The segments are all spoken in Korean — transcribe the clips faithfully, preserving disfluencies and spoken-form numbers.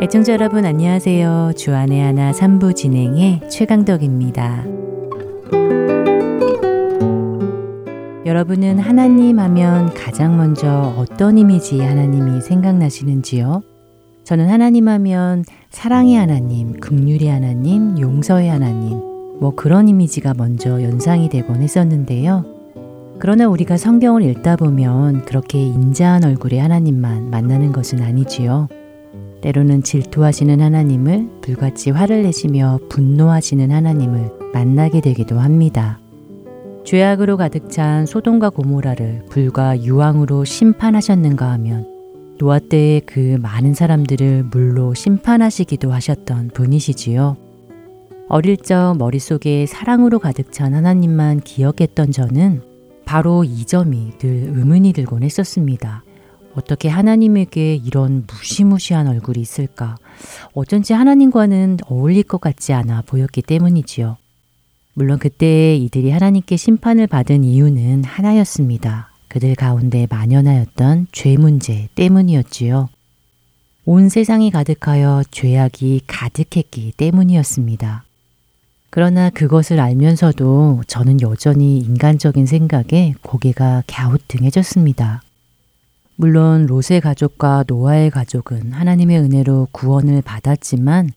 애청자 여러분 안녕하세요. 주안의 하나 삼 부 진행의 최강덕입니다. 여러분은 하나님 하면 가장 먼저 어떤 이미지 하나님이 생각나시는지요? 저는 하나님 하면 사랑의 하나님, 긍휼의 하나님, 용서의 하나님 뭐 그런 이미지가 먼저 연상이 되곤 했었는데요. 그러나 우리가 성경을 읽다 보면 그렇게 인자한 얼굴의 하나님만 만나는 것은 아니지요. 때로는 질투하시는 하나님을, 불같이 화를 내시며 분노하시는 하나님을 만나게 되기도 합니다. 죄악으로 가득 찬 소돔과 고모라를 불과 유황으로 심판하셨는가 하면 노아 때의 그 많은 사람들을 물로 심판하시기도 하셨던 분이시지요. 어릴 적 머릿속에 사랑으로 가득 찬 하나님만 기억했던 저는 바로 이 점이 늘 의문이 들곤 했었습니다. 어떻게 하나님에게 이런 무시무시한 얼굴이 있을까? 어쩐지 하나님과는 어울릴 것 같지 않아 보였기 때문이지요. 물론 그때 이들이 하나님께 심판을 받은 이유는 하나였습니다. 그들 가운데 만연하였던 죄 문제 때문이었지요. 온 세상이 가득하여 죄악이 가득했기 때문이었습니다. 그러나 그것을 알면서도 저는 여전히 인간적인 생각에 고개가 갸우뚱해졌습니다. 물론 롯의 가족과 노아의 가족은 하나님의 은혜로 구원을 받았지만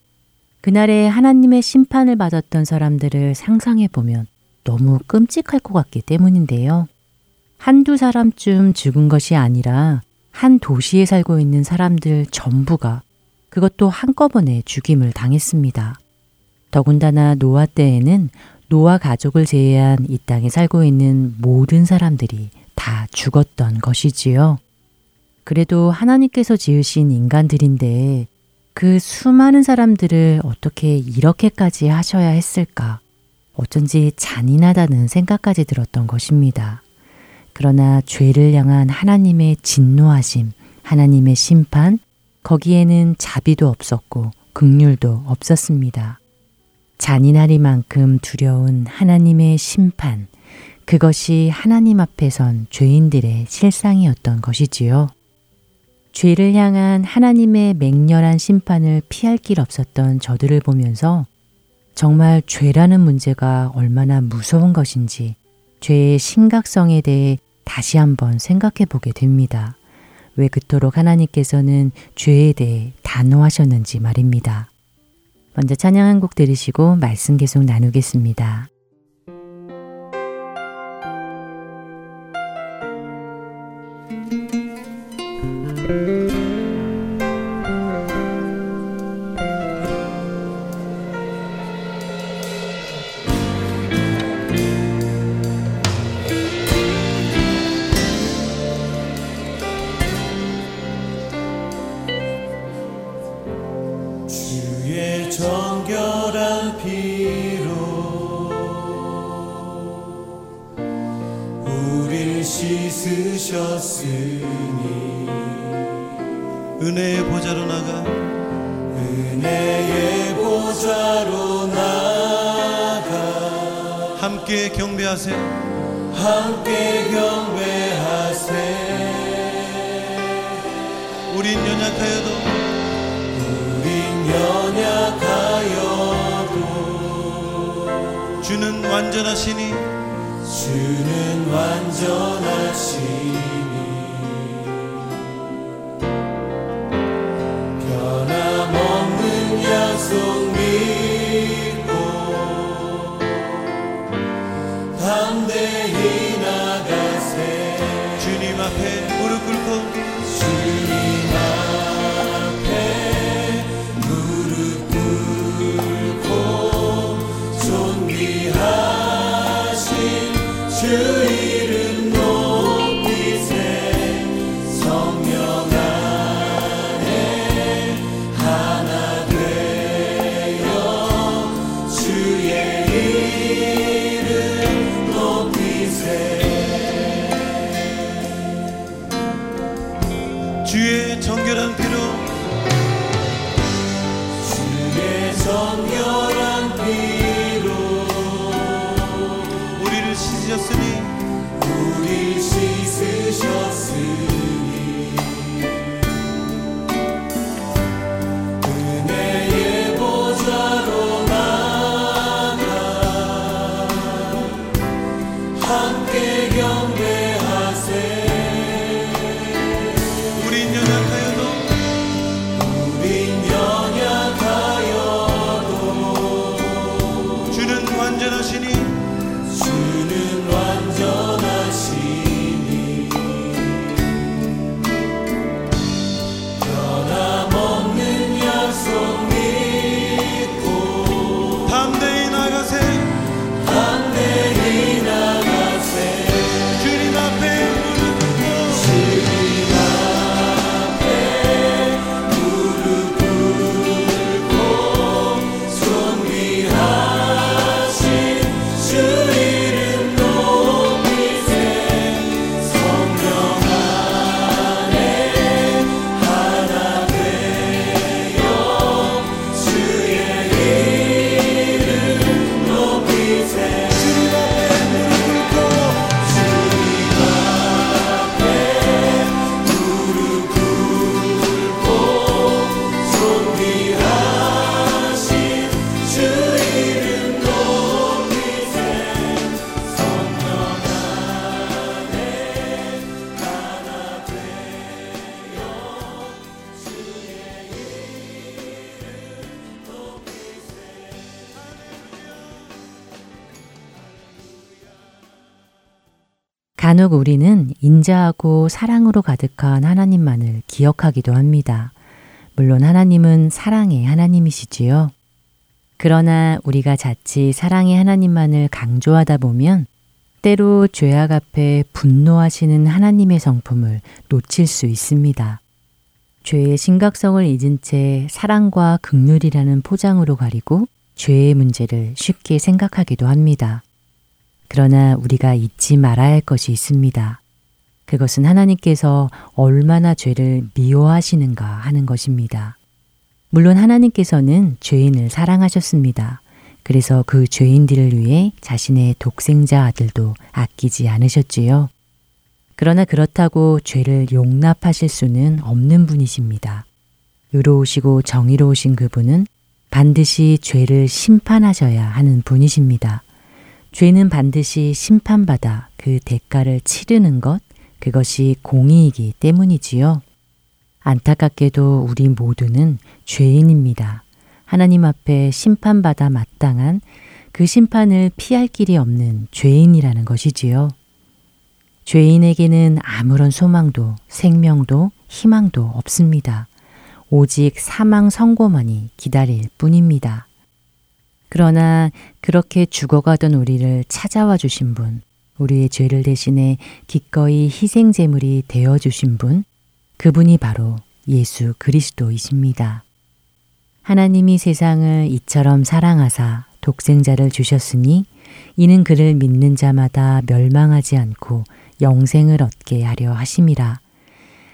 그날에 하나님의 심판을 받았던 사람들을 상상해보면 너무 끔찍할 것 같기 때문인데요. 한두 사람쯤 죽은 것이 아니라 한 도시에 살고 있는 사람들 전부가, 그것도 한꺼번에 죽임을 당했습니다. 더군다나 노아 때에는 노아 가족을 제외한 이 땅에 살고 있는 모든 사람들이 다 죽었던 것이지요. 그래도 하나님께서 지으신 인간들인데 그 수많은 사람들을 어떻게 이렇게까지 하셔야 했을까? 어쩐지 잔인하다는 생각까지 들었던 것입니다. 그러나 죄를 향한 하나님의 진노하심, 하나님의 심판, 거기에는 자비도 없었고 긍휼도 없었습니다. 잔인하리만큼 두려운 하나님의 심판, 그것이 하나님 앞에선 죄인들의 실상이었던 것이지요. 죄를 향한 하나님의 맹렬한 심판을 피할 길 없었던 저들을 보면서 정말 죄라는 문제가 얼마나 무서운 것인지, 죄의 심각성에 대해 다시 한번 생각해 보게 됩니다. 왜 그토록 하나님께서는 죄에 대해 단호하셨는지 말입니다. 먼저 찬양 한 곡 들으시고 말씀 계속 나누겠습니다. 은혜의 보좌로 나가 은혜의 보좌로 나가 함께 경배하세 함께 경배하세 우린 연약하여도 우린 연약하여도 주는 완전하시니 주는 완전하시니 약속 믿고 담대히 나가세 주님 앞에 무릎 꿇고 주님 앞에 무릎 꿇고 존귀하신 주 이름 높이 정결한 피로 우리를 씻으셨으니 우리 씻으셨으니 은혜의 보좌로 나가 함께 경배하세. 우린 연약하여도 우린 연약하여도 주는 완전하시니 주는 완전하시니 간혹 우리는 인자하고 사랑으로 가득한 하나님만을 기억하기도 합니다. 물론 하나님은 사랑의 하나님이시지요. 그러나 우리가 자칫 사랑의 하나님만을 강조하다 보면 때로 죄악 앞에 분노하시는 하나님의 성품을 놓칠 수 있습니다. 죄의 심각성을 잊은 채 사랑과 긍휼이라는 포장으로 가리고 죄의 문제를 쉽게 생각하기도 합니다. 그러나 우리가 잊지 말아야 할 것이 있습니다. 그것은 하나님께서 얼마나 죄를 미워하시는가 하는 것입니다. 물론 하나님께서는 죄인을 사랑하셨습니다. 그래서 그 죄인들을 위해 자신의 독생자 아들도 아끼지 않으셨지요. 그러나 그렇다고 죄를 용납하실 수는 없는 분이십니다. 의로우시고 정의로우신 그분은 반드시 죄를 심판하셔야 하는 분이십니다. 죄는 반드시 심판받아 그 대가를 치르는 것, 그것이 공의이기 때문이지요. 안타깝게도 우리 모두는 죄인입니다. 하나님 앞에 심판받아 마땅한 그 심판을 피할 길이 없는 죄인이라는 것이지요. 죄인에게는 아무런 소망도 생명도 희망도 없습니다. 오직 사망 선고만이 기다릴 뿐입니다. 그러나 그렇게 죽어가던 우리를 찾아와 주신 분, 우리의 죄를 대신해 기꺼이 희생제물이 되어 주신 분, 그분이 바로 예수 그리스도이십니다. 하나님이 세상을 이처럼 사랑하사 독생자를 주셨으니 이는 그를 믿는 자마다 멸망하지 않고 영생을 얻게 하려 하심이라.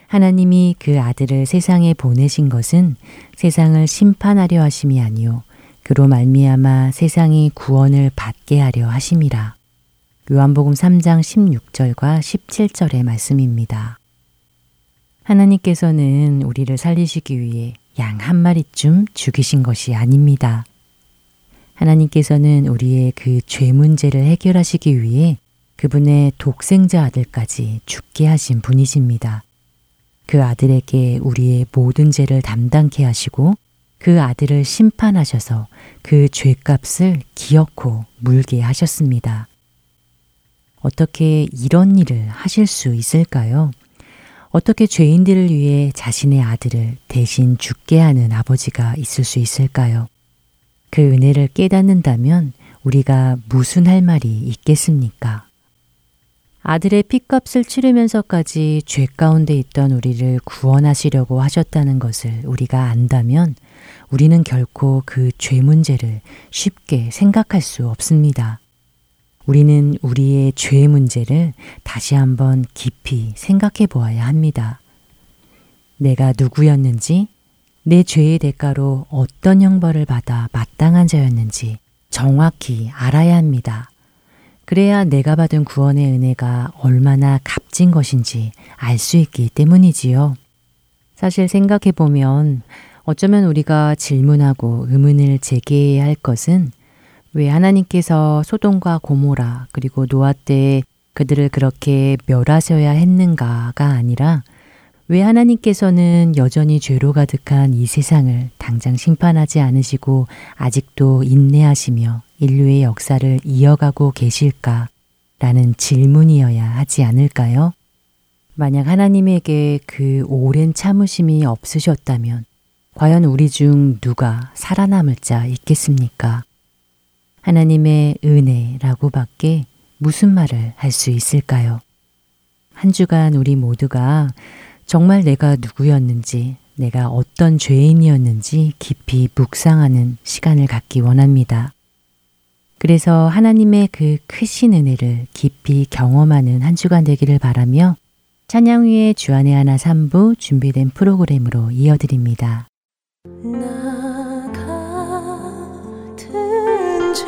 하나님이 그 아들을 세상에 보내신 것은 세상을 심판하려 하심이 아니요 그로 말미암아 세상이 구원을 받게 하려 하심이라. 요한복음 삼 장 십육 절과 십칠 절의 말씀입니다. 하나님께서는 우리를 살리시기 위해 양 한 마리쯤 죽이신 것이 아닙니다. 하나님께서는 우리의 그 죄 문제를 해결하시기 위해 그분의 독생자 아들까지 죽게 하신 분이십니다. 그 아들에게 우리의 모든 죄를 담당케 하시고 그 아들을 심판하셔서 그 죄값을 기어코 물게 하셨습니다. 어떻게 이런 일을 하실 수 있을까요? 어떻게 죄인들을 위해 자신의 아들을 대신 죽게 하는 아버지가 있을 수 있을까요? 그 은혜를 깨닫는다면 우리가 무슨 할 말이 있겠습니까? 아들의 피값을 치르면서까지 죄 가운데 있던 우리를 구원하시려고 하셨다는 것을 우리가 안다면 우리는 결코 그 죄 문제를 쉽게 생각할 수 없습니다. 우리는 우리의 죄 문제를 다시 한번 깊이 생각해 보아야 합니다. 내가 누구였는지, 내 죄의 대가로 어떤 형벌을 받아 마땅한 자였는지 정확히 알아야 합니다. 그래야 내가 받은 구원의 은혜가 얼마나 값진 것인지 알 수 있기 때문이지요. 사실 생각해보면 어쩌면 우리가 질문하고 의문을 제기해야 할 것은 왜 하나님께서 소돔과 고모라 그리고 노아 때에 그들을 그렇게 멸하셔야 했는가가 아니라 왜 하나님께서는 여전히 죄로 가득한 이 세상을 당장 심판하지 않으시고 아직도 인내하시며 인류의 역사를 이어가고 계실까라는 질문이어야 하지 않을까요? 만약 하나님에게 그 오랜 참으심이 없으셨다면 과연 우리 중 누가 살아남을 자 있겠습니까? 하나님의 은혜라고밖에 무슨 말을 할 수 있을까요? 한 주간 우리 모두가 정말 내가 누구였는지, 내가 어떤 죄인이었는지 깊이 묵상하는 시간을 갖기 원합니다. 그래서 하나님의 그 크신 은혜를 깊이 경험하는 한 주간 되기를 바라며 찬양위의 주안의 하나 삼 부 준비된 프로그램으로 이어드립니다. 나 같은 죄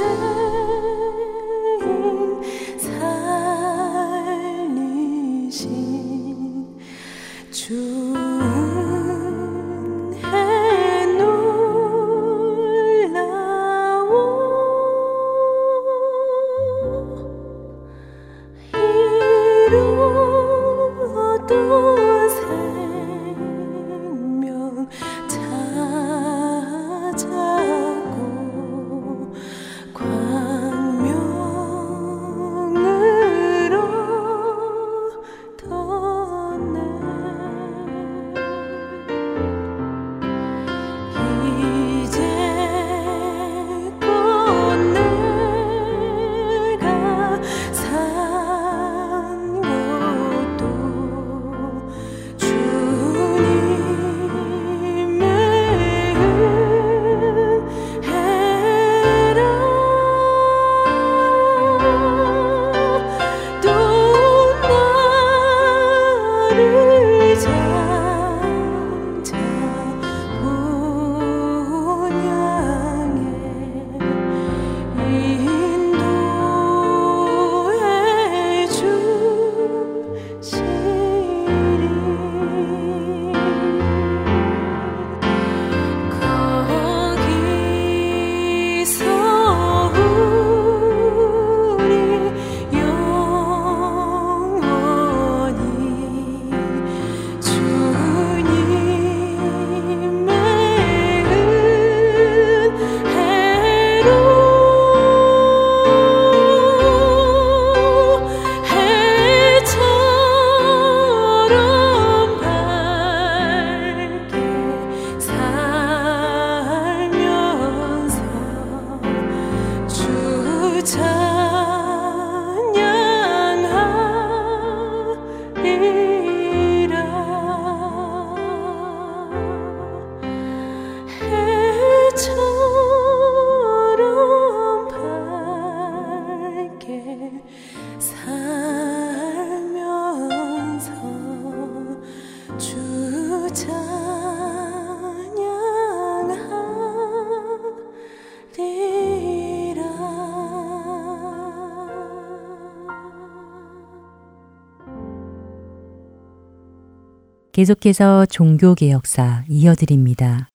계속해서 종교개혁사 이어드립니다.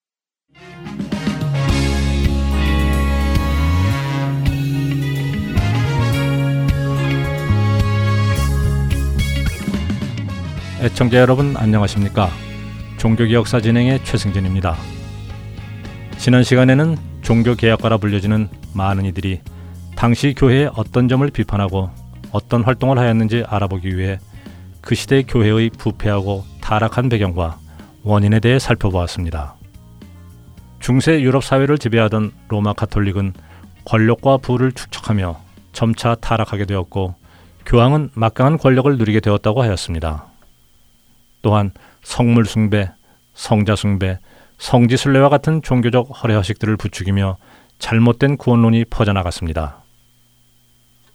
애청자 여러분 안녕하십니까? 종교개혁사 진행의 최승진입니다. 지난 시간에는 종교개혁가라 불려지는 많은 이들이 당시 교회의 어떤 점을 비판하고 어떤 활동을 하였는지 알아보기 위해 그 시대의 교회의 부패하고 타락한 배경과 원인에 대해 살펴보았습니다. 중세 유럽 사회를 지배하던 로마 가톨릭은 권력과 부를 축적하며 점차 타락하게 되었고 교황은 막강한 권력을 누리게 되었다고 하였습니다. 또한 성물 숭배, 성자 숭배, 성지 순례와 같은 종교적 허례허식들을 부추기며 잘못된 구원론이 퍼져나갔습니다.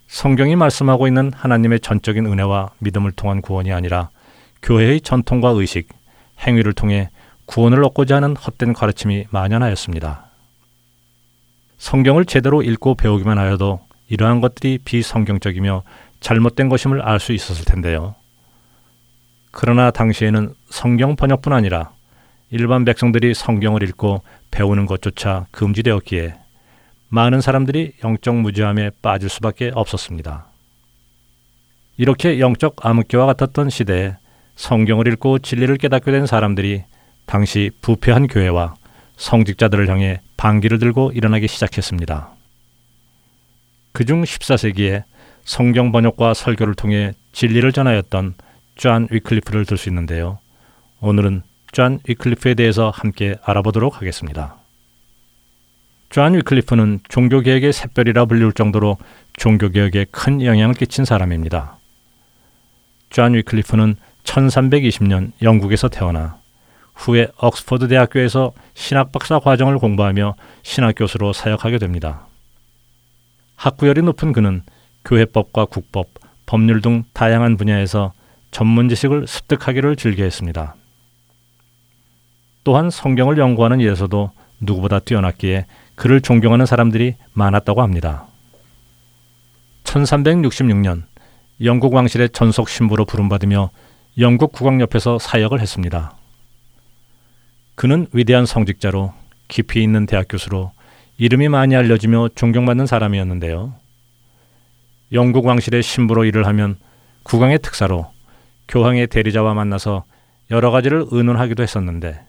성경이 말씀하고 있는 하나님의 전적인 은혜와 믿음을 통한 구원이 아니라 교회의 전통과 의식, 행위를 통해 구원을 얻고자 하는 헛된 가르침이 만연하였습니다. 성경을 제대로 읽고 배우기만 하여도 이러한 것들이 비성경적이며 잘못된 것임을 알 수 있었을 텐데요. 그러나 당시에는 성경 번역뿐 아니라 일반 백성들이 성경을 읽고 배우는 것조차 금지되었기에 많은 사람들이 영적 무지함에 빠질 수밖에 없었습니다. 이렇게 영적 암흑기와 같았던 시대에 성경을 읽고 진리를 깨닫게 된 사람들이 당시 부패한 교회와 성직자들을 향해 반기를 들고 일어나기 시작했습니다. 그중 십사 세기에 성경 번역과 설교를 통해 진리를 전하였던 존 위클리프를 들 수 있는데요. 오늘은 존 위클리프에 대해서 함께 알아보도록 하겠습니다. 존 위클리프는 종교개혁의 샛별이라 불릴 정도로 종교개혁에 큰 영향을 끼친 사람입니다. 존 위클리프는 천삼백이십 년 영국에서 태어나 후에 옥스퍼드 대학교에서 신학박사 과정을 공부하며 신학교수로 사역하게 됩니다. 학구열이 높은 그는 교회법과 국법, 법률 등 다양한 분야에서 전문 지식을 습득하기를 즐겨했습니다. 또한 성경을 연구하는 일에서도 누구보다 뛰어났기에 그를 존경하는 사람들이 많았다고 합니다. 천삼백육십육 년 영국 왕실의 전속 신부로 부름받으며 영국 국왕 옆에서 사역을 했습니다. 그는 위대한 성직자로, 깊이 있는 대학 교수로 이름이 많이 알려지며 존경받는 사람이었는데요. 영국 왕실의 신부로 일을 하면 국왕의 특사로 교황의 대리자와 만나서 여러 가지를 의논하기도 했었는데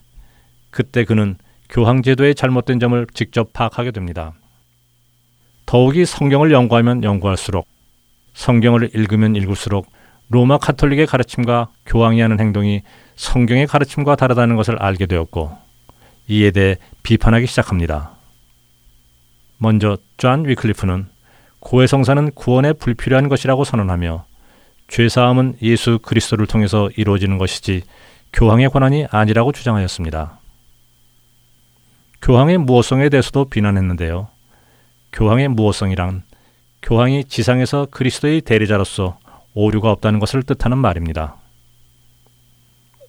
그때 그는 교황 제도의 잘못된 점을 직접 파악하게 됩니다. 더욱이 성경을 연구하면 연구할수록, 성경을 읽으면 읽을수록 로마 카톨릭의 가르침과 교황이 하는 행동이 성경의 가르침과 다르다는 것을 알게 되었고 이에 대해 비판하기 시작합니다. 먼저 존 위클리프는 고해성사는 구원에 불필요한 것이라고 선언하며 죄사함은 예수 그리스도를 통해서 이루어지는 것이지 교황의 권한이 아니라고 주장하였습니다. 교황의 무호성에 대해서도 비난했는데요. 교황의 무호성이란 교황이 지상에서 그리스도의 대리자로서 오류가 없다는 것을 뜻하는 말입니다.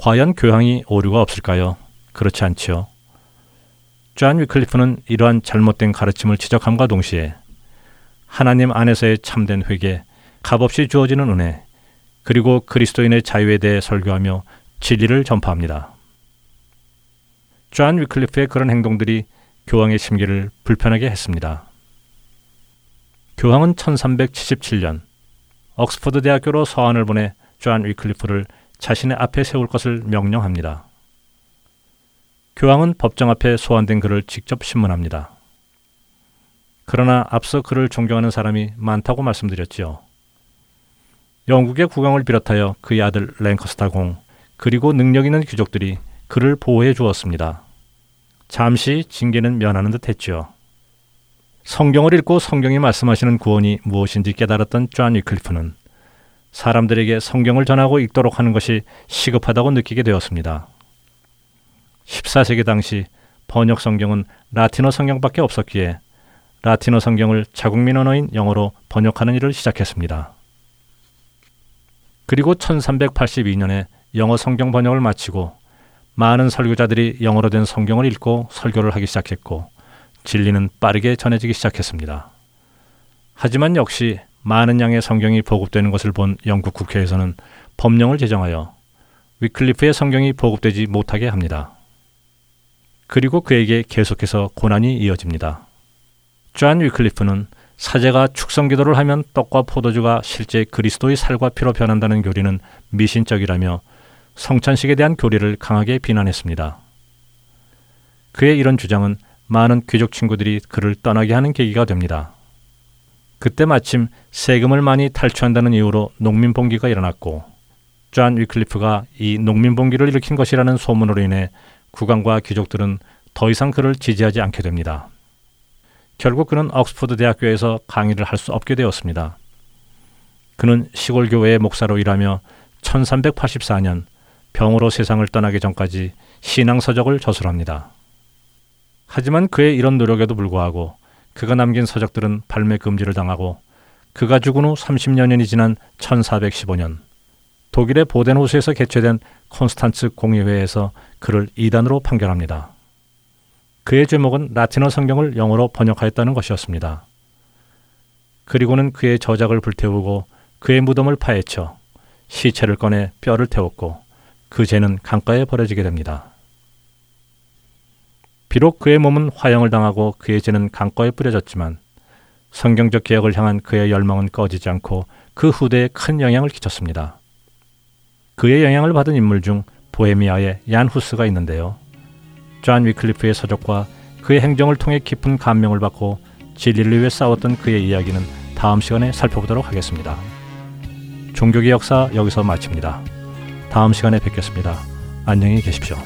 과연 교황이 오류가 없을까요? 그렇지 않지요. 존 위클리프는 이러한 잘못된 가르침을 지적함과 동시에 하나님 안에서의 참된 회개, 값없이 주어지는 은혜, 그리고 그리스도인의 자유에 대해 설교하며 진리를 전파합니다. 존 위클리프의 그런 행동들이 교황의 심기를 불편하게 했습니다. 교황은 천삼백칠십칠 년 옥스퍼드 대학교로 서한을 보내 존 위클리프를 자신의 앞에 세울 것을 명령합니다. 교황은 법정 앞에 소환된 그를 직접 심문합니다. 그러나 앞서 그를 존경하는 사람이 많다고 말씀드렸지요. 영국의 국왕을 비롯하여 그의 아들 랭커스터 공, 그리고 능력 있는 귀족들이 그를 보호해 주었습니다. 잠시 징계는 면하는 듯 했지요. 성경을 읽고 성경이 말씀하시는 구원이 무엇인지 깨달았던 존 위클리프는 사람들에게 성경을 전하고 읽도록 하는 것이 시급하다고 느끼게 되었습니다. 십사 세기 당시 번역 성경은 라틴어 성경밖에 없었기에 라틴어 성경을 자국민 언어인 영어로 번역하는 일을 시작했습니다. 그리고 천삼백팔십이 년에 영어 성경 번역을 마치고 많은 설교자들이 영어로 된 성경을 읽고 설교를 하기 시작했고 진리는 빠르게 전해지기 시작했습니다. 하지만 역시 많은 양의 성경이 보급되는 것을 본 영국 국회에서는 법령을 제정하여 위클리프의 성경이 보급되지 못하게 합니다. 그리고 그에게 계속해서 고난이 이어집니다. 존 위클리프는 사제가 축성기도를 하면 떡과 포도주가 실제 그리스도의 살과 피로 변한다는 교리는 미신적이라며 성찬식에 대한 교리를 강하게 비난했습니다. 그의 이런 주장은 많은 귀족 친구들이 그를 떠나게 하는 계기가 됩니다. 그때 마침 세금을 많이 탈취한다는 이유로 농민 봉기가 일어났고 존 위클리프가 이 농민 봉기를 일으킨 것이라는 소문으로 인해 국왕과 귀족들은 더 이상 그를 지지하지 않게 됩니다. 결국 그는 옥스퍼드 대학교에서 강의를 할 수 없게 되었습니다. 그는 시골 교회의 목사로 일하며 천삼백팔십사 년 병으로 세상을 떠나기 전까지 신앙서적을 저술합니다. 하지만 그의 이런 노력에도 불구하고 그가 남긴 서적들은 발매 금지를 당하고 그가 죽은 후 삼십 년이 지난 천사백십오 년 독일의 보덴호수에서 개최된 콘스탄츠 공의회에서 그를 이단으로 판결합니다. 그의 죄목은 라틴어 성경을 영어로 번역하였다는 것이었습니다. 그리고는 그의 저작을 불태우고 그의 무덤을 파헤쳐 시체를 꺼내 뼈를 태웠고 그 죄는 강가에 버려지게 됩니다. 비록 그의 몸은 화형을 당하고 그의 죄는 강가에 뿌려졌지만 성경적 개혁을 향한 그의 열망은 꺼지지 않고 그 후대에 큰 영향을 끼쳤습니다. 그의 영향을 받은 인물 중 보헤미아의 얀 후스가 있는데요. 존 위클리프의 서적과 그의 행정을 통해 깊은 감명을 받고 진리를 위해 싸웠던 그의 이야기는 다음 시간에 살펴보도록 하겠습니다. 종교의 역사 여기서 마칩니다. 다음 시간에 뵙겠습니다. 안녕히 계십시오.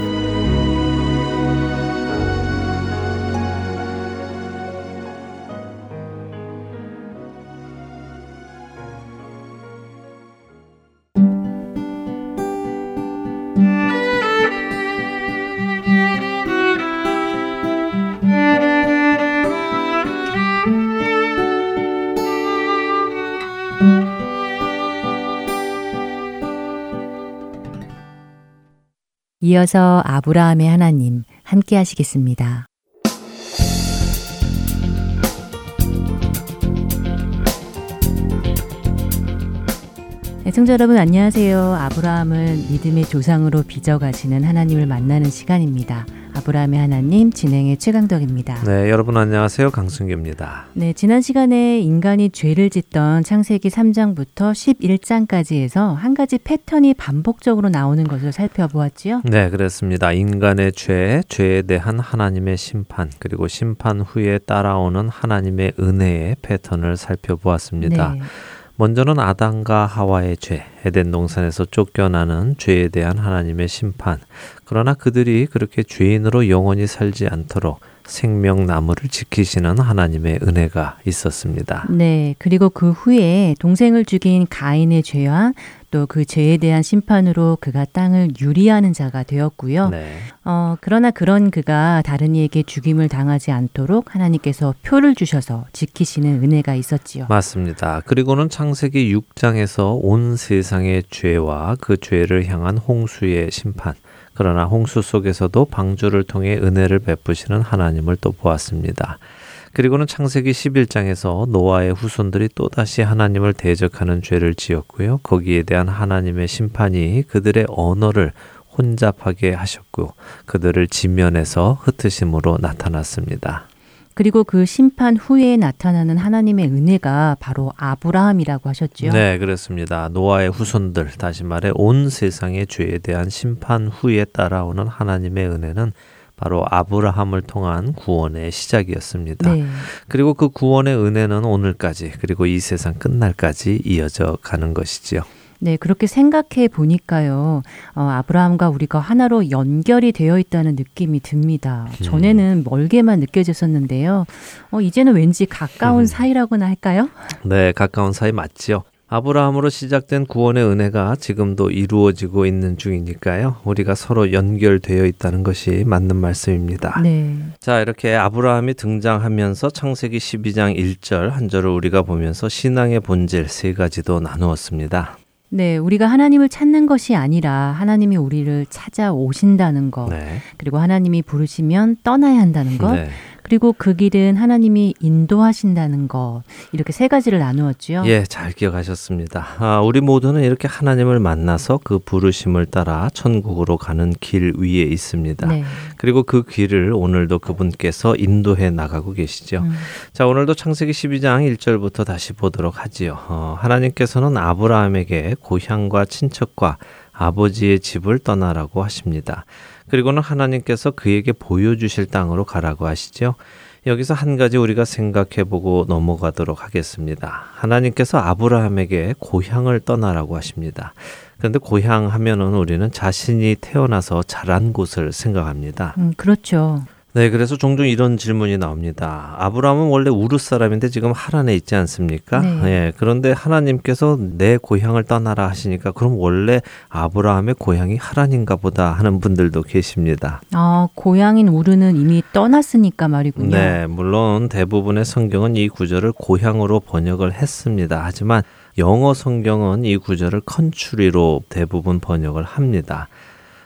이어서 아브라함의 하나님 함께 하시겠습니다. 애청자 여러분 안녕하세요. 아브라함을 믿음의 조상으로 빚어가시는 하나님을 만나는 시간입니다. 아브라함의 하나님 진행의 최강덕입니다. 네, 여러분 안녕하세요. 강승규입니다. 네, 지난 시간에 인간이 죄를 짓던 창세기 삼 장부터 십일 장까지에서 한 가지 패턴이 반복적으로 나오는 것을 살펴보았지요. 네, 그렇습니다. 인간의 죄, 죄에 대한 하나님의 심판, 그리고 심판 후에 따라오는 하나님의 은혜의 패턴을 살펴보았습니다. 네. 먼저는 아담과 하와의 죄, 에덴 동산에서 쫓겨나는 죄에 대한 하나님의 심판. 그러나 그들이 그렇게 죄인으로 영원히 살지 않도록 생명나무를 지키시는 하나님의 은혜가 있었습니다. 네, 그리고 그 후에 동생을 죽인 가인의 죄와 또 그 죄에 대한 심판으로 그가 땅을 유리하는 자가 되었고요. 네. 어, 그러나 그런 그가 다른 이에게 죽임을 당하지 않도록 하나님께서 표를 주셔서 지키시는 은혜가 있었지요. 맞습니다. 그리고는 창세기 육 장에서 온 세상의 죄와 그 죄를 향한 홍수의 심판, 그러나 홍수 속에서도 방주를 통해 은혜를 베푸시는 하나님을 또 보았습니다. 그리고는 창세기 십일 장에서 노아의 후손들이 또다시 하나님을 대적하는 죄를 지었고요. 거기에 대한 하나님의 심판이 그들의 언어를 혼잡하게 하셨고 그들을 지면에서 흩으심으로 나타났습니다. 그리고 그 심판 후에 나타나는 하나님의 은혜가 바로 아브라함이라고 하셨지요. 네, 그렇습니다. 노아의 후손들, 다시 말해 온 세상의 죄에 대한 심판 후에 따라오는 하나님의 은혜는 바로 아브라함을 통한 구원의 시작이었습니다. 네. 그리고 그 구원의 은혜는 오늘까지, 그리고 이 세상 끝날까지 이어져 가는 것이지요. 네, 그렇게 생각해 보니까요. 어, 아브라함과 우리가 하나로 연결이 되어 있다는 느낌이 듭니다. 음. 전에는 멀게만 느껴졌었는데요. 어, 이제는 왠지 가까운 음. 사이라고나 할까요? 네, 가까운 사이 맞지요. 아브라함으로 시작된 구원의 은혜가 지금도 이루어지고 있는 중이니까요. 우리가 서로 연결되어 있다는 것이 맞는 말씀입니다. 네. 자, 이렇게 아브라함이 등장하면서 창세기 십이 장 일 절 한 절을 우리가 보면서 신앙의 본질 세 가지도 나누었습니다. 네, 우리가 하나님을 찾는 것이 아니라 하나님이 우리를 찾아오신다는 것, 네. 그리고 하나님이 부르시면 떠나야 한다는 것, 네. 그리고 그 길은 하나님이 인도하신다는 것, 이렇게 세 가지를 나누었지요. 예, 잘 기억하셨습니다. 아, 우리 모두는 이렇게 하나님을 만나서 그 부르심을 따라 천국으로 가는 길 위에 있습니다. 네. 그리고 그 길을 오늘도 그분께서 인도해 나가고 계시죠. 음. 자, 오늘도 창세기 십이 장 일 절부터 다시 보도록 하지요. 어, 하나님께서는 아브라함에게 고향과 친척과 아버지의 집을 떠나라고 하십니다. 그리고는 하나님께서 그에게 보여주실 땅으로 가라고 하시죠. 여기서 한 가지 우리가 생각해보고 넘어가도록 하겠습니다. 하나님께서 아브라함에게 고향을 떠나라고 하십니다. 그런데 고향 하면은 우리는 자신이 태어나서 자란 곳을 생각합니다. 음, 그렇죠. 네, 그래서 종종 이런 질문이 나옵니다. 아브라함은 원래 우르 사람인데 지금 하란에 있지 않습니까? 네. 네, 그런데 하나님께서 내 고향을 떠나라 하시니까 그럼 원래 아브라함의 고향이 하란인가 보다 하는 분들도 계십니다. 아, 고향인 우르는 이미 떠났으니까 말이군요. 네, 물론 대부분의 성경은 이 구절을 고향으로 번역을 했습니다. 하지만 영어 성경은 이 구절을 컨츄리로 대부분 번역을 합니다.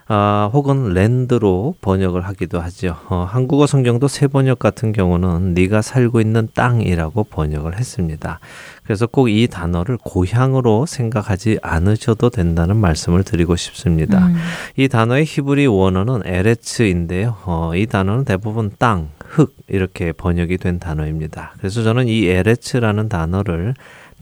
아, 혹은 랜드로 번역을 하기도 하죠. 어, 한국어 성경도 새번역 같은 경우는 네가 살고 있는 땅이라고 번역을 했습니다. 그래서 꼭 이 단어를 고향으로 생각하지 않으셔도 된다는 말씀을 드리고 싶습니다. 음. 이 단어의 히브리 원어는 에레츠인데요. 어, 이 단어는 대부분 땅, 흙 이렇게 번역이 된 단어입니다. 그래서 저는 이 에레츠라는 단어를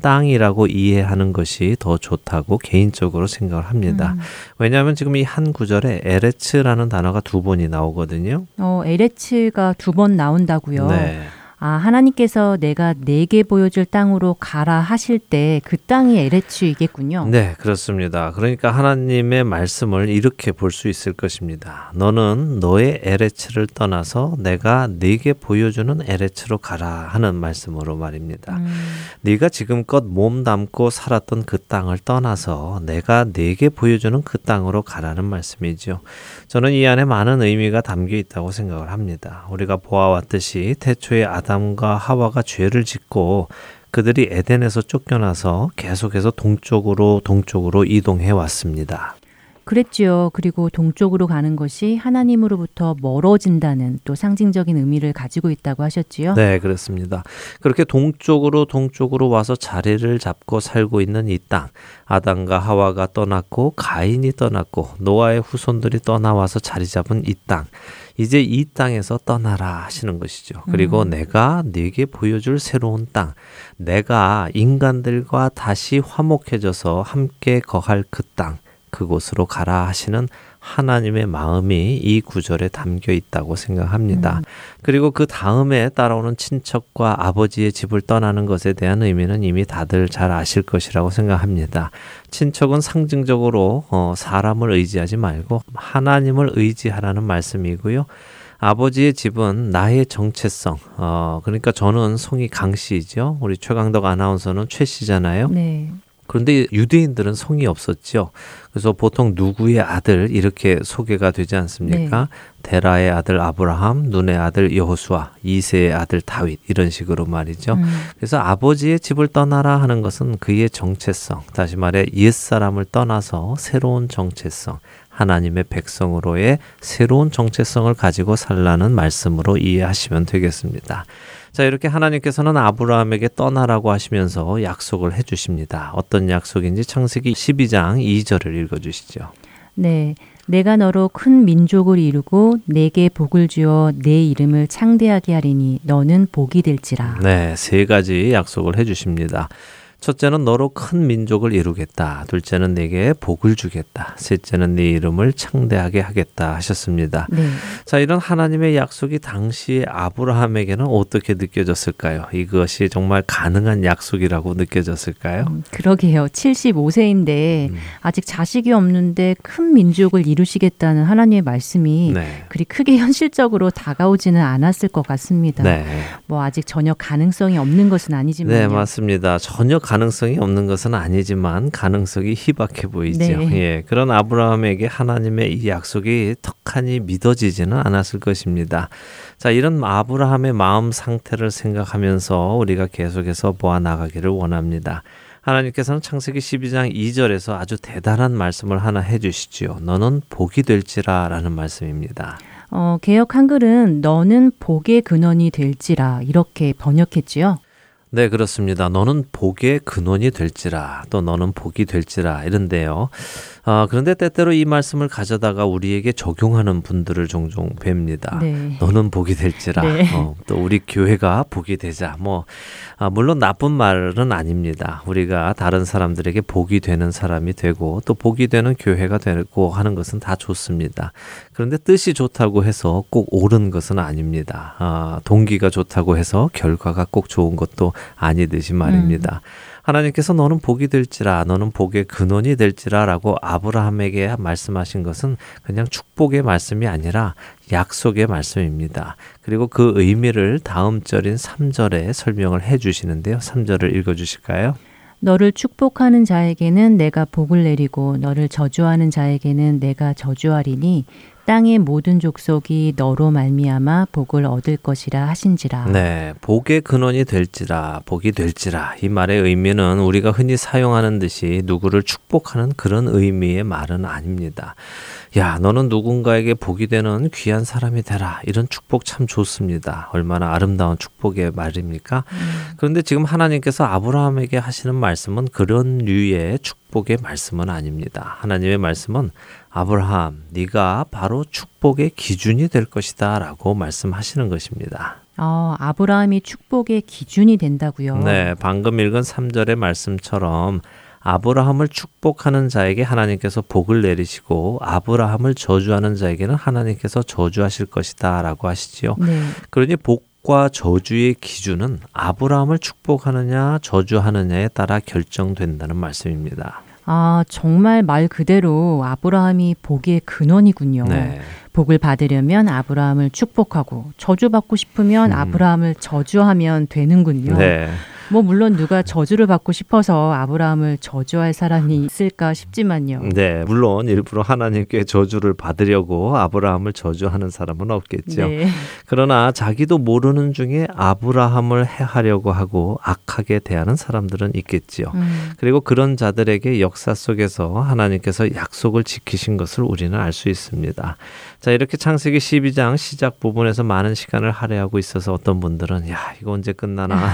땅이라고 이해하는 것이 더 좋다고 개인적으로 생각을 합니다. 음. 왜냐하면 지금 이 한 구절에 에레츠라는 단어가 두 번이 나오거든요. 어, 에레츠가 두 번 나온다고요? 네. 아, 하나님께서 내가 내게 보여줄 땅으로 가라 하실 때 그 땅이 에레츠이겠군요. 네, 그렇습니다. 그러니까 하나님의 말씀을 이렇게 볼 수 있을 것입니다. 너는 너의 에레츠를 떠나서 내가 내게 보여주는 에레츠로 가라 하는 말씀으로 말입니다. 음. 네가 지금껏 몸담고 살았던 그 땅을 떠나서 내가 내게 보여주는 그 땅으로 가라는 말씀이죠. 저는 이 안에 많은 의미가 담겨 있다고 생각을 합니다. 우리가 보아왔듯이 태초에 아담 아담과 하와가 죄를 짓고 그들이 에덴에서 쫓겨나서 계속해서 동쪽으로 동쪽으로 이동해 왔습니다. 그랬지요. 그리고 동쪽으로 가는 것이 하나님으로부터 멀어진다는 또 상징적인 의미를 가지고 있다고 하셨지요? 네, 그렇습니다. 그렇게 동쪽으로 동쪽으로 와서 자리를 잡고 살고 있는 이 땅, 아담과 하와가 떠났고 가인이 떠났고 노아의 후손들이 떠나와서 자리 잡은 이 땅, 이제 이 땅에서 떠나라 하시는 것이죠. 그리고 음. 내가 네게 보여줄 새로운 땅, 내가 인간들과 다시 화목해져서 함께 거할 그 땅, 그곳으로 가라 하시는 하나님의 마음이 이 구절에 담겨 있다고 생각합니다. 음. 그리고 그 다음에 따라오는 친척과 아버지의 집을 떠나는 것에 대한 의미는 이미 다들 잘 아실 것이라고 생각합니다. 친척은 상징적으로 어, 사람을 의지하지 말고 하나님을 의지하라는 말씀이고요. 아버지의 집은 나의 정체성, 어, 그러니까 저는 성이 강 씨이죠. 우리 최강덕 아나운서는 최 씨잖아요. 네. 그런데 유대인들은 성이 없었죠. 그래서 보통 누구의 아들 이렇게 소개가 되지 않습니까? 네. 데라의 아들 아브라함, 눈의 아들 여호수아, 이새의 아들 다윗 이런 식으로 말이죠. 음. 그래서 아버지의 집을 떠나라 하는 것은 그의 정체성, 다시 말해 옛사람을 떠나서 새로운 정체성, 하나님의 백성으로의 새로운 정체성을 가지고 살라는 말씀으로 이해하시면 되겠습니다. 자, 이렇게 하나님께서는 아브라함에게 떠나라고 하시면서 약속을 해주십니다. 어떤 약속인지 창세기 십이 장 이 절을 읽어주시죠. 네, 내가 너로 큰 민족을 이루고 내게 복을 주어 내 이름을 창대하게 하리니 너는 복이 될지라. 네, 세 가지 약속을 해주십니다. 첫째는 너로 큰 민족을 이루겠다. 둘째는 네게 복을 주겠다. 셋째는 네 이름을 창대하게 하겠다 하셨습니다. 네. 자, 이런 하나님의 약속이 당시 아브라함에게는 어떻게 느껴졌을까요? 이것이 정말 가능한 약속이라고 느껴졌을까요? 음, 그러게요. 칠십오 세인데 음. 아직 자식이 없는데 큰 민족을 이루시겠다는 하나님의 말씀이 네. 그리 크게 현실적으로 다가오지는 않았을 것 같습니다. 네. 뭐 아직 전혀 가능성이 없는 것은 아니지만요. 네, 맞습니다. 전혀 가능성이 없는 것은 아니지만 가능성이 희박해 보이죠. 네. 예, 그런 아브라함에게 하나님의 이 약속이 턱하니 믿어지지는 않았을 것입니다. 자, 이런 아브라함의 마음 상태를 생각하면서 우리가 계속해서 모아나가기를 원합니다. 하나님께서는 창세기 십이 장 이 절에서 아주 대단한 말씀을 하나 해주시지요. 너는 복이 될지라 라는 말씀입니다. 어, 개역 한글은 너는 복의 근원이 될지라 이렇게 번역했지요. 네, 그렇습니다. 너는 복의 근원이 될지라, 또 너는 복이 될지라 이런데요. 아, 그런데 때때로 이 말씀을 가져다가 우리에게 적용하는 분들을 종종 뵙니다. 네. 너는 복이 될지라. 네. 어, 또 우리 교회가 복이 되자. 뭐 아, 물론 나쁜 말은 아닙니다. 우리가 다른 사람들에게 복이 되는 사람이 되고 또 복이 되는 교회가 되고 하는 것은 다 좋습니다. 그런데 뜻이 좋다고 해서 꼭 옳은 것은 아닙니다. 아, 동기가 좋다고 해서 결과가 꼭 좋은 것도 아니듯이 말입니다. 음. 하나님께서 너는 복이 될지라, 너는 복의 근원이 될지라 라고 아브라함에게 말씀하신 것은 그냥 축복의 말씀이 아니라 약속의 말씀입니다. 그리고 그 의미를 다음 절인 삼 절에 설명을 해주시는데요. 삼 절을 읽어주실까요? 너를 축복하는 자에게는 내가 복을 내리고 너를 저주하는 자에게는 내가 저주하리니 땅의 모든 족속이 너로 말미암아 복을 얻을 것이라 하신지라. 네, 복의 근원이 될지라, 복이 될지라 이 말의 의미는 우리가 흔히 사용하는 듯이 누구를 축복하는 그런 의미의 말은 아닙니다. 야, 너는 누군가에게 복이 되는 귀한 사람이 되라. 이런 축복 참 좋습니다. 얼마나 아름다운 축복의 말입니까? 음. 그런데 지금 하나님께서 아브라함에게 하시는 말씀은 그런 류의 축복의 말씀은 아닙니다. 하나님의 말씀은 아브라함, 네가 바로 축복의 기준이 될 것이다 라고 말씀하시는 것입니다. 어, 아브라함이 축복의 기준이 된다고요? 네, 방금 읽은 삼 절의 말씀처럼 아브라함을 축복하는 자에게 하나님께서 복을 내리시고 아브라함을 저주하는 자에게는 하나님께서 저주하실 것이다 라고 하시지요. 네. 그러니 복과 저주의 기준은 아브라함을 축복하느냐 저주하느냐에 따라 결정된다는 말씀입니다. 아, 정말 말 그대로 아브라함이 복의 근원이군요. 네. 복을 받으려면 아브라함을 축복하고 저주받고 싶으면 음. 아브라함을 저주하면 되는군요. 네. 뭐 물론 누가 저주를 받고 싶어서 아브라함을 저주할 사람이 있을까 싶지만요. 네, 물론 일부러 하나님께 저주를 받으려고 아브라함을 저주하는 사람은 없겠죠. 네. 그러나 자기도 모르는 중에 아브라함을 해하려고 하고 악하게 대하는 사람들은 있겠지요. 음. 그리고 그런 자들에게 역사 속에서 하나님께서 약속을 지키신 것을 우리는 알 수 있습니다. 자, 이렇게 창세기 십이 장 시작 부분에서 많은 시간을 할애하고 있어서 어떤 분들은 야, 이거 언제 끝나나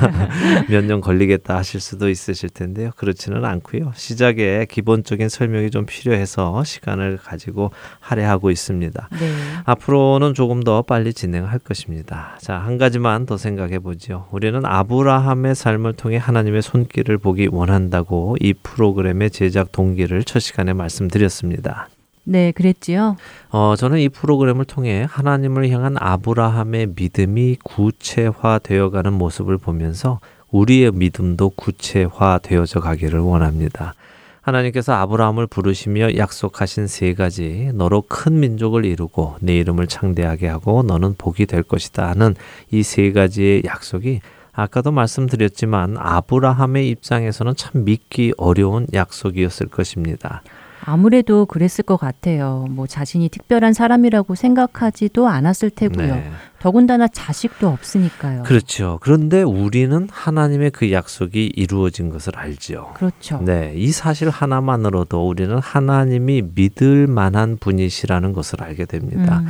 몇 년 걸리겠다 하실 수도 있으실 텐데요. 그렇지는 않고요. 시작에 기본적인 설명이 좀 필요해서 시간을 가지고 할애하고 있습니다. 네. 앞으로는 조금 더 빨리 진행할 것입니다. 자, 한 가지만 더 생각해 보죠. 우리는 아브라함의 삶을 통해 하나님의 손길을 보기 원한다고 이 프로그램의 제작 동기를 첫 시간에 말씀드렸습니다. 네, 그랬지요. 어, 저는 이 프로그램을 통해 하나님을 향한 아브라함의 믿음이 구체화되어가는 모습을 보면서 우리의 믿음도 구체화되어져 가기를 원합니다. 하나님께서 아브라함을 부르시며 약속하신 세 가지, 너로 큰 민족을 이루고 내 이름을 창대하게 하고 너는 복이 될 것이다 하는 이 세 가지의 약속이 아까도 말씀드렸지만 아브라함의 입장에서는 참 믿기 어려운 약속이었을 것입니다. 아무래도 그랬을 것 같아요. 뭐 자신이 특별한 사람이라고 생각하지도 않았을 테고요. 네. 더군다나 자식도 없으니까요. 그렇죠. 그런데 우리는 하나님의 그 약속이 이루어진 것을 알지요. 그렇죠. 네, 이 사실 하나만으로도 우리는 하나님이 믿을 만한 분이시라는 것을 알게 됩니다. 음.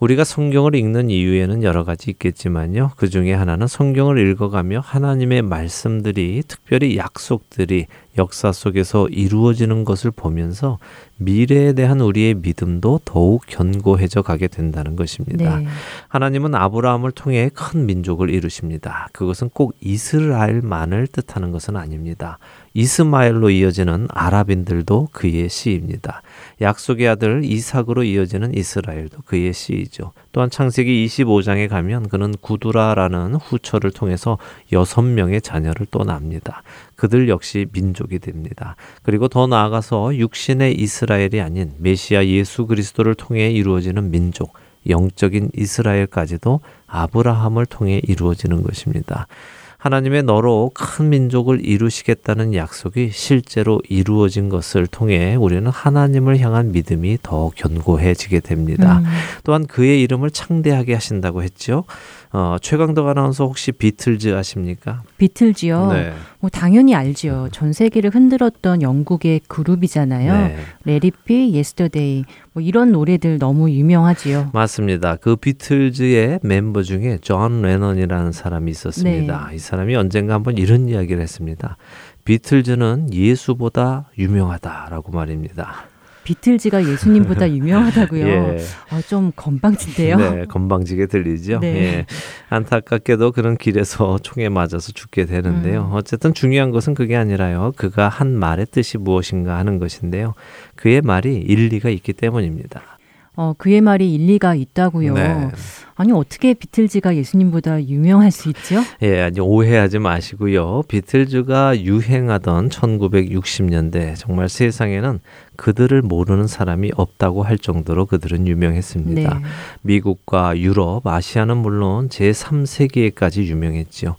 우리가 성경을 읽는 이유에는 여러 가지 있겠지만요. 그 중에 하나는 성경을 읽어가며 하나님의 말씀들이, 특별히 약속들이 역사 속에서 이루어지는 것을 보면서 미래에 대한 우리의 믿음도 더욱 견고해져 가게 된다는 것입니다. 네. 하나님은 아브라함을 통해 큰 민족을 이루십니다. 그것은 꼭 이스라엘만을 뜻하는 것은 아닙니다. 이스마엘로 이어지는 아랍인들도 그의 씨입니다. 약속의 아들 이삭으로 이어지는 이스라엘도 그의 씨이죠. 또한 창세기 이십오 장에 가면 그는 구두라라는 후처를 통해서 여섯 명의 자녀를 또 납니다. 그들 역시 민족이 됩니다. 그리고 더 나아가서 육신의 이스라엘이 아닌 메시아 예수 그리스도를 통해 이루어지는 민족, 영적인 이스라엘까지도 아브라함을 통해 이루어지는 것입니다. 하나님의 너로 큰 민족을 이루시겠다는 약속이 실제로 이루어진 것을 통해 우리는 하나님을 향한 믿음이 더 견고해지게 됩니다. 음. 또한 그의 이름을 창대하게 하신다고 했죠. 어, 최강덕 아나운서 혹시 비틀즈 아십니까? 비틀즈요? 네. 뭐 당연히 알지요. 전 세계를 흔들었던 영국의 그룹이잖아요. 네. Let it be, Yesterday 뭐 이런 노래들 너무 유명하지요. 맞습니다. 그 비틀즈의 멤버 중에 존 레넌이라는 사람이 있었습니다. 네. 이 사람이 언젠가 한번 이런 이야기를 했습니다. 비틀즈는 예수보다 유명하다라고 말입니다. 비틀즈가 예수님보다 유명하다고요? 예. 아, 좀 건방진데요? 네, 건방지게 들리죠. 네. 예. 안타깝게도 그런 길에서 총에 맞아서 죽게 되는데요. 음. 어쨌든 중요한 것은 그게 아니라요. 그가 한 말의 뜻이 무엇인가 하는 것인데요. 그의 말이 일리가 있기 때문입니다. 어, 그의 말이 일리가 있다고요? 네. 아니, 어떻게 비틀즈가 예수님보다 유명할 수 있죠? 예, 아니, 오해하지 마시고요. 비틀즈가 유행하던 천구백육십 년대 정말 세상에는 그들을 모르는 사람이 없다고 할 정도로 그들은 유명했습니다. 네. 미국과 유럽, 아시아는 물론 제삼 세기에까지 유명했지요.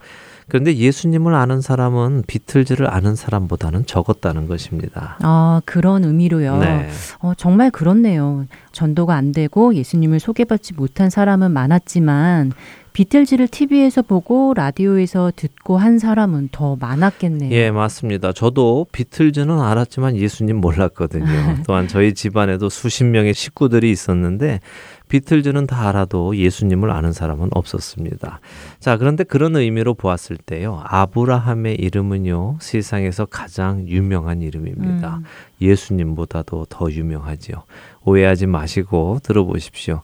그런데 예수님을 아는 사람은 비틀즈를 아는 사람보다는 적었다는 것입니다. 아, 그런 의미로요. 네. 어, 정말 그렇네요. 전도가 안 되고 예수님을 소개받지 못한 사람은 많았지만 비틀즈를 티비에서 보고 라디오에서 듣고 한 사람은 더 많았겠네요. 예, 맞습니다. 저도 비틀즈는 알았지만 예수님 몰랐거든요. 또한 저희 집안에도 수십 명의 식구들이 있었는데 비틀즈는 다 알아도 예수님을 아는 사람은 없었습니다. 자, 그런데 그런 의미로 보았을 때요. 아브라함의 이름은요. 세상에서 가장 유명한 이름입니다. 음. 예수님보다도 더 유명하지요. 오해하지 마시고 들어보십시오.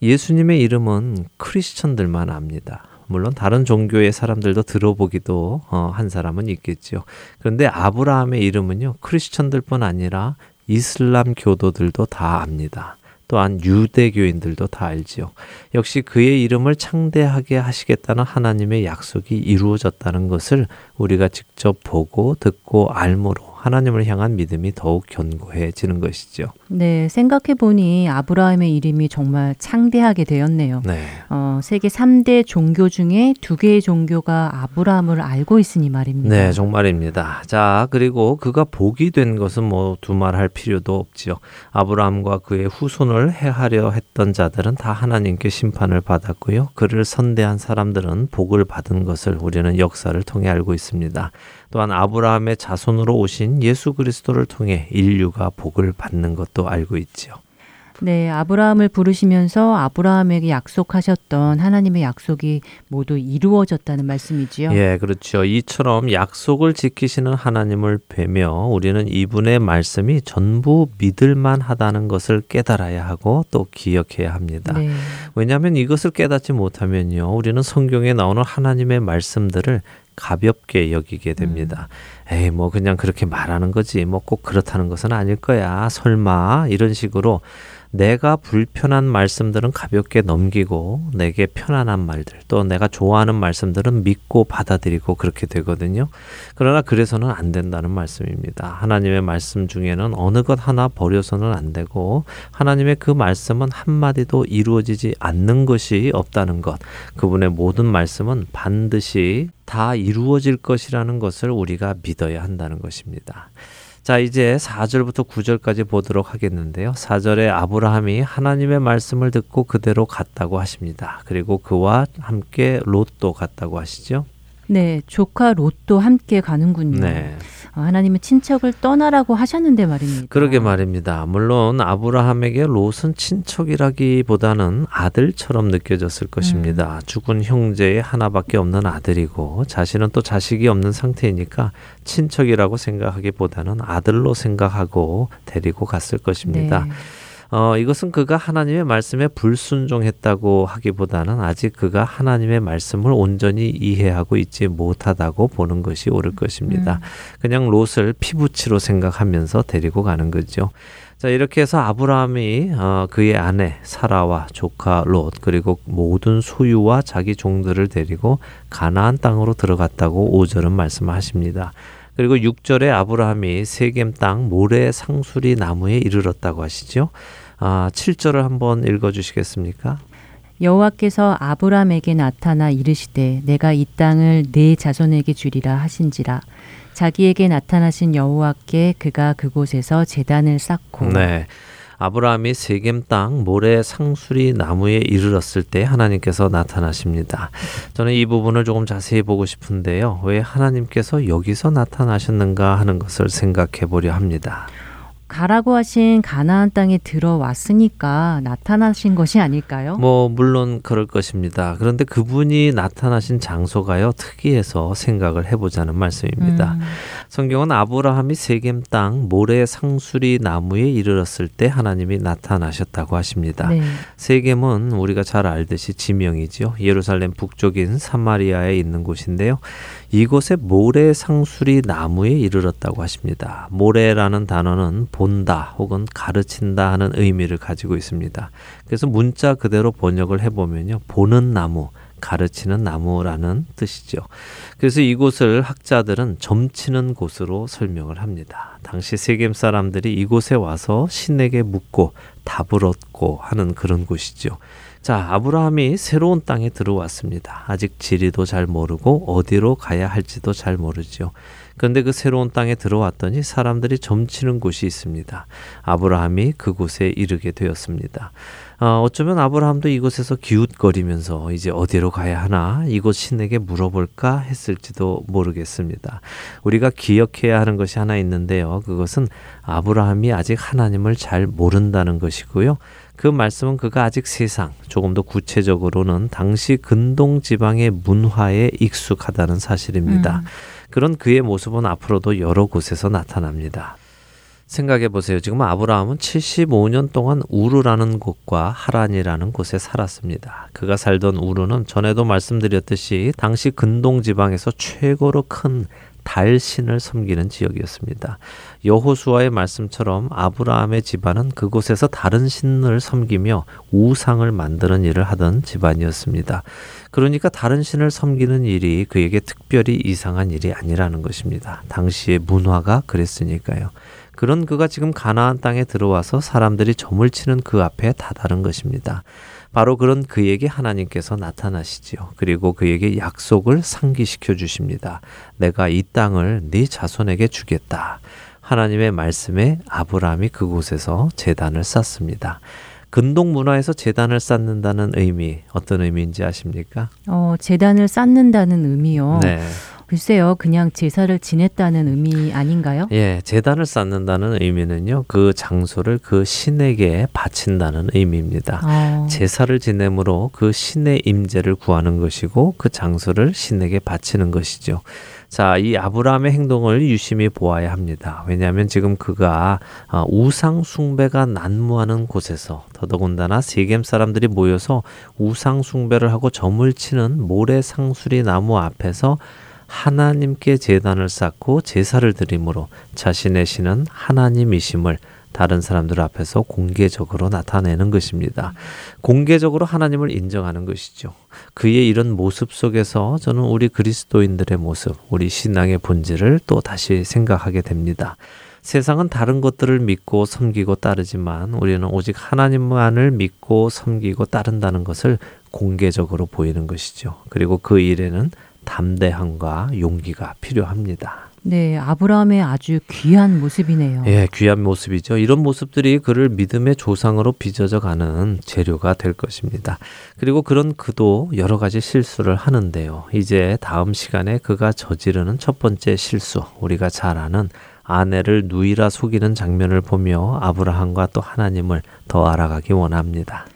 예수님의 이름은 크리스천들만 압니다. 물론 다른 종교의 사람들도 들어보기도 한 사람은 있겠지요. 그런데 아브라함의 이름은요. 크리스천들뿐 아니라 이슬람 교도들도 다 압니다. 또한 유대교인들도 다 알지요. 역시 그의 이름을 창대하게 하시겠다는 하나님의 약속이 이루어졌다는 것을 우리가 직접 보고 듣고 알므로 하나님을 향한 믿음이 더욱 견고해지는 것이죠. 네, 생각해보니 아브라함의 이름이 정말 창대하게 되었네요. 네. 어, 세계 삼 대 종교 중에 두 개의 종교가 아브라함을 알고 있으니 말입니다. 네, 정말입니다. 자, 그리고 그가 복이 된 것은 뭐 두말할 필요도 없지요. 아브라함과 그의 후손을 해하려 했던 자들은 다 하나님께 심판을 받았고요. 그를 선대한 사람들은 복을 받은 것을 우리는 역사를 통해 알고 있습니다. 또한 아브라함의 자손으로 오신 예수 그리스도를 통해 인류가 복을 받는 것도 알고 있지요. 네, 아브라함을 부르시면서 아브라함에게 약속하셨던 하나님의 약속이 모두 이루어졌다는 말씀이지요. 예, 그렇죠. 이처럼 약속을 지키시는 하나님을 뵈며 우리는 이분의 말씀이 전부 믿을만 하다는 것을 깨달아야 하고 또 기억해야 합니다. 네. 왜냐하면 이것을 깨닫지 못하면요. 우리는 성경에 나오는 하나님의 말씀들을 가볍게 여기게 됩니다. 음. 에이, 뭐 그냥 그렇게 말하는 거지. 뭐 꼭 그렇다는 것은 아닐 거야. 설마 이런 식으로 내가 불편한 말씀들은 가볍게 넘기고 내게 편안한 말들 또 내가 좋아하는 말씀들은 믿고 받아들이고 그렇게 되거든요. 그러나 그래서는 안 된다는 말씀입니다. 하나님의 말씀 중에는 어느 것 하나 버려서는 안 되고 하나님의 그 말씀은 한마디도 이루어지지 않는 것이 없다는 것. 그분의 모든 말씀은 반드시 다 이루어질 것이라는 것을 우리가 믿어야 한다는 것입니다. 자, 이제 사 절부터 구 절까지 보도록 하겠는데요. 사 절에 아브라함이 하나님의 말씀을 듣고 그대로 갔다고 하십니다. 그리고 그와 함께 롯도 갔다고 하시죠. 네, 조카 롯도 함께 가는군요. 네. 하나님은 친척을 떠나라고 하셨는데 말입니다. 그러게 말입니다. 물론 아브라함에게 롯은 친척이라기보다는 아들처럼 느껴졌을 것입니다. 음. 죽은 형제의 하나밖에 없는 아들이고 자신은 또 자식이 없는 상태이니까 친척이라고 생각하기보다는 아들로 생각하고 데리고 갔을 것입니다. 네. 어, 이것은 그가 하나님의 말씀에 불순종했다고 하기보다는 아직 그가 하나님의 말씀을 온전히 이해하고 있지 못하다고 보는 것이 옳을 것입니다. 음. 그냥 롯을 피부치로 생각하면서 데리고 가는 거죠. 자, 이렇게 해서 아브라함이 어, 그의 아내 사라와 조카 롯 그리고 모든 소유와 자기 종들을 데리고 가나안 땅으로 들어갔다고 오 절은 말씀하십니다. 그리고 육 절에 아브라함이 세겜 땅 모래 상수리 나무에 이르렀다고 하시죠. 아, 칠 절을 한번 읽어주시겠습니까? 여호와께서 아브라함에게 나타나 이르시되 내가 이 땅을 네 자손에게 주리라 하신지라. 자기에게 나타나신 여호와께 그가 그곳에서 제단을 쌓고. 네. 아브라함이 세겜 땅 모래 상수리 나무에 이르렀을 때 하나님께서 나타나십니다. 저는 이 부분을 조금 자세히 보고 싶은데요. 왜 하나님께서 여기서 나타나셨는가 하는 것을 생각해 보려 합니다. 가라고 하신 가나안 땅에 들어왔으니까 나타나신 것이 아닐까요? 뭐 물론 그럴 것입니다. 그런데 그분이 나타나신 장소가요, 특이해서 생각을 해보자는 말씀입니다. 음. 성경은 아브라함이 세겜 땅 모래 상수리 나무에 이르렀을 때 하나님이 나타나셨다고 하십니다. 네. 세겜은 우리가 잘 알듯이 지명이지요. 예루살렘 북쪽인 사마리아에 있는 곳인데요, 이곳에 모래 상수리 나무에 이르렀다고 하십니다. 모래라는 단어는 본다 혹은 가르친다 하는 의미를 가지고 있습니다. 그래서 문자 그대로 번역을 해보면요, 보는 나무, 가르치는 나무라는 뜻이죠. 그래서 이곳을 학자들은 점치는 곳으로 설명을 합니다. 당시 세겜 사람들이 이곳에 와서 신에게 묻고 답을 얻고 하는 그런 곳이죠. 자, 아브라함이 새로운 땅에 들어왔습니다. 아직 지리도 잘 모르고 어디로 가야 할지도 잘 모르죠. 그런데 그 새로운 땅에 들어왔더니 사람들이 점치는 곳이 있습니다. 아브라함이 그곳에 이르게 되었습니다. 어, 어쩌면 아브라함도 이곳에서 기웃거리면서 이제 어디로 가야 하나, 이곳 신에게 물어볼까 했을지도 모르겠습니다. 우리가 기억해야 하는 것이 하나 있는데요, 그것은 아브라함이 아직 하나님을 잘 모른다는 것이고요, 그 말씀은 그가 아직 세상, 조금 더 구체적으로는 당시 근동 지방의 문화에 익숙하다는 사실입니다. 음. 그런 그의 모습은 앞으로도 여러 곳에서 나타납니다. 생각해 보세요. 지금 아브라함은 칠십오 년 동안 우르라는 곳과 하란이라는 곳에 살았습니다. 그가 살던 우르는 전에도 말씀드렸듯이 당시 근동 지방에서 최고로 큰 달신을 섬기는 지역이었습니다. 여호수아의 말씀처럼 아브라함의 집안은 그곳에서 다른 신을 섬기며 우상을 만드는 일을 하던 집안이었습니다. 그러니까 다른 신을 섬기는 일이 그에게 특별히 이상한 일이 아니라는 것입니다. 당시의 문화가 그랬으니까요. 그런 그가 지금 가나안 땅에 들어와서 사람들이 점을 치는 그 앞에 다다른 것입니다. 바로 그런 그에게 하나님께서 나타나시지요. 그리고 그에게 약속을 상기시켜 주십니다. 내가 이 땅을 네 자손에게 주겠다. 하나님의 말씀에 아브라함이 그곳에서 제단을 쌓습니다. 근동 문화에서 제단을 쌓는다는 의미, 어떤 의미인지 아십니까? 어, 제단을 쌓는다는 의미요? 네. 글쎄요, 그냥 제사를 지냈다는 의미 아닌가요? 예, 제단을 쌓는다는 의미는요, 그 장소를 그 신에게 바친다는 의미입니다. 아. 제사를 지내므로 그 신의 임재를 구하는 것이고 그 장소를 신에게 바치는 것이죠. 자, 이 아브라함의 행동을 유심히 보아야 합니다. 왜냐하면 지금 그가 우상 숭배가 난무하는 곳에서, 더더군다나 세겜 사람들이 모여서 우상 숭배를 하고 점을 치는 모래 상수리 나무 앞에서 하나님께 제단을 쌓고 제사를 드림으로 자신의 신은 하나님이심을 다른 사람들 앞에서 공개적으로 나타내는 것입니다. 공개적으로 하나님을 인정하는 것이죠. 그의 이런 모습 속에서 저는 우리 그리스도인들의 모습, 우리 신앙의 본질을 또 다시 생각하게 됩니다. 세상은 다른 것들을 믿고 섬기고 따르지만 우리는 오직 하나님만을 믿고 섬기고 따른다는 것을 공개적으로 보이는 것이죠. 그리고 그 일에는 담대함과 용기가 필요합니다. 네, 아브라함의 아주 귀한 모습이네요. 예, 귀한 모습이죠. 이런 모습들이 그를 믿음의 조상으로 빚어져가는 재료가 될 것입니다. 그리고 그런 그도 여러 가지 실수를 하는데요, 이제 다음 시간에 그가 저지르는 첫 번째 실수, 우리가 잘 아는 아내를 누이라 속이는 장면을 보며 아브라함과 또 하나님을 더 알아가기 원합니다.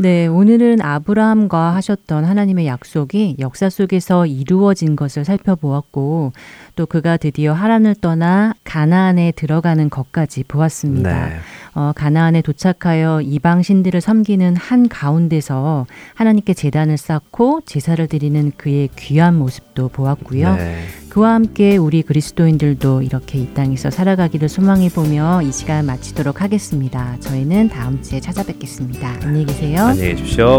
네, 오늘은 아브라함과 하셨던 하나님의 약속이 역사 속에서 이루어진 것을 살펴보았고, 또 그가 드디어 하란을 떠나 가나안에 들어가는 것까지 보았습니다. 네. 어, 가나안에 도착하여 이방 신들을 섬기는 한 가운데서 하나님께 제단을 쌓고 제사를 드리는 그의 귀한 모습도 보았고요. 네. 그와 함께 우리 그리스도인들도 이렇게 이 땅에서 살아가기를 소망해보며 이 시간 마치도록 하겠습니다. 저희는 다음 주에 찾아뵙겠습니다. 안녕히 계세요. 안녕히 계십시오.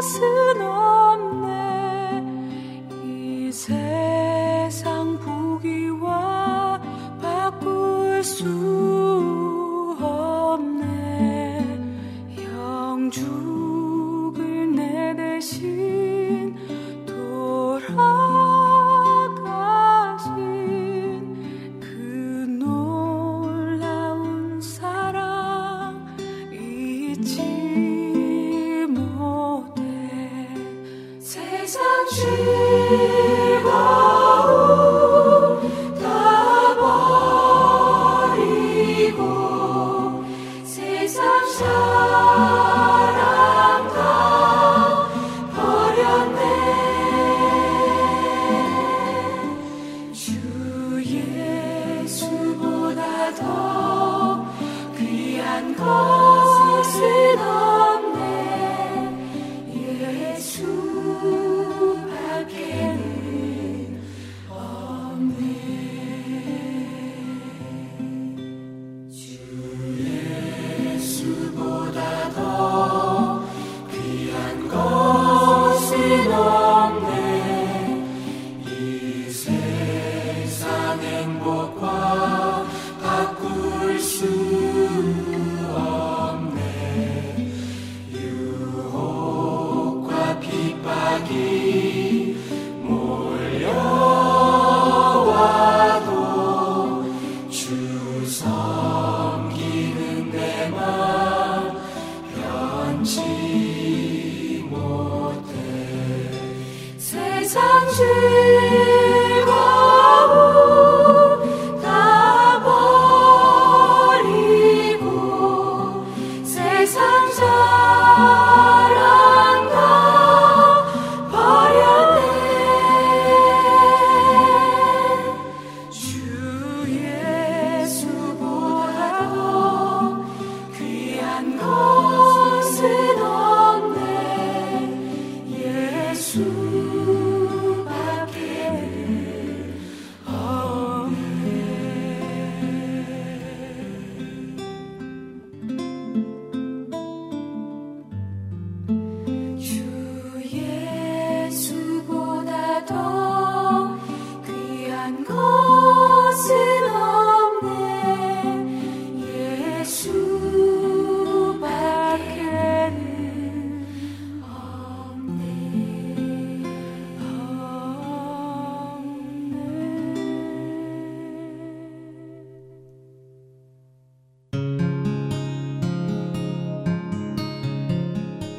것은 없네 이세 수 없네. 영죽을 내 대신 돌아가신 그 놀라운 사랑 잊지 못해. 세상 즐거워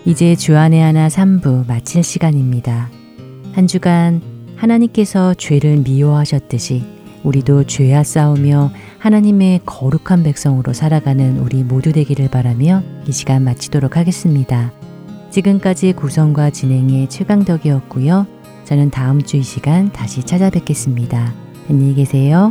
이제 주안의 하나 삼 부 마칠 시간입니다. 한 주간 하나님께서 죄를 미워하셨듯이 우리도 죄와 싸우며 하나님의 거룩한 백성으로 살아가는 우리 모두 되기를 바라며 이 시간 마치도록 하겠습니다. 지금까지 구성과 진행의 최강덕이었고요. 저는 다음 주 이 시간 다시 찾아뵙겠습니다. 안녕히 계세요.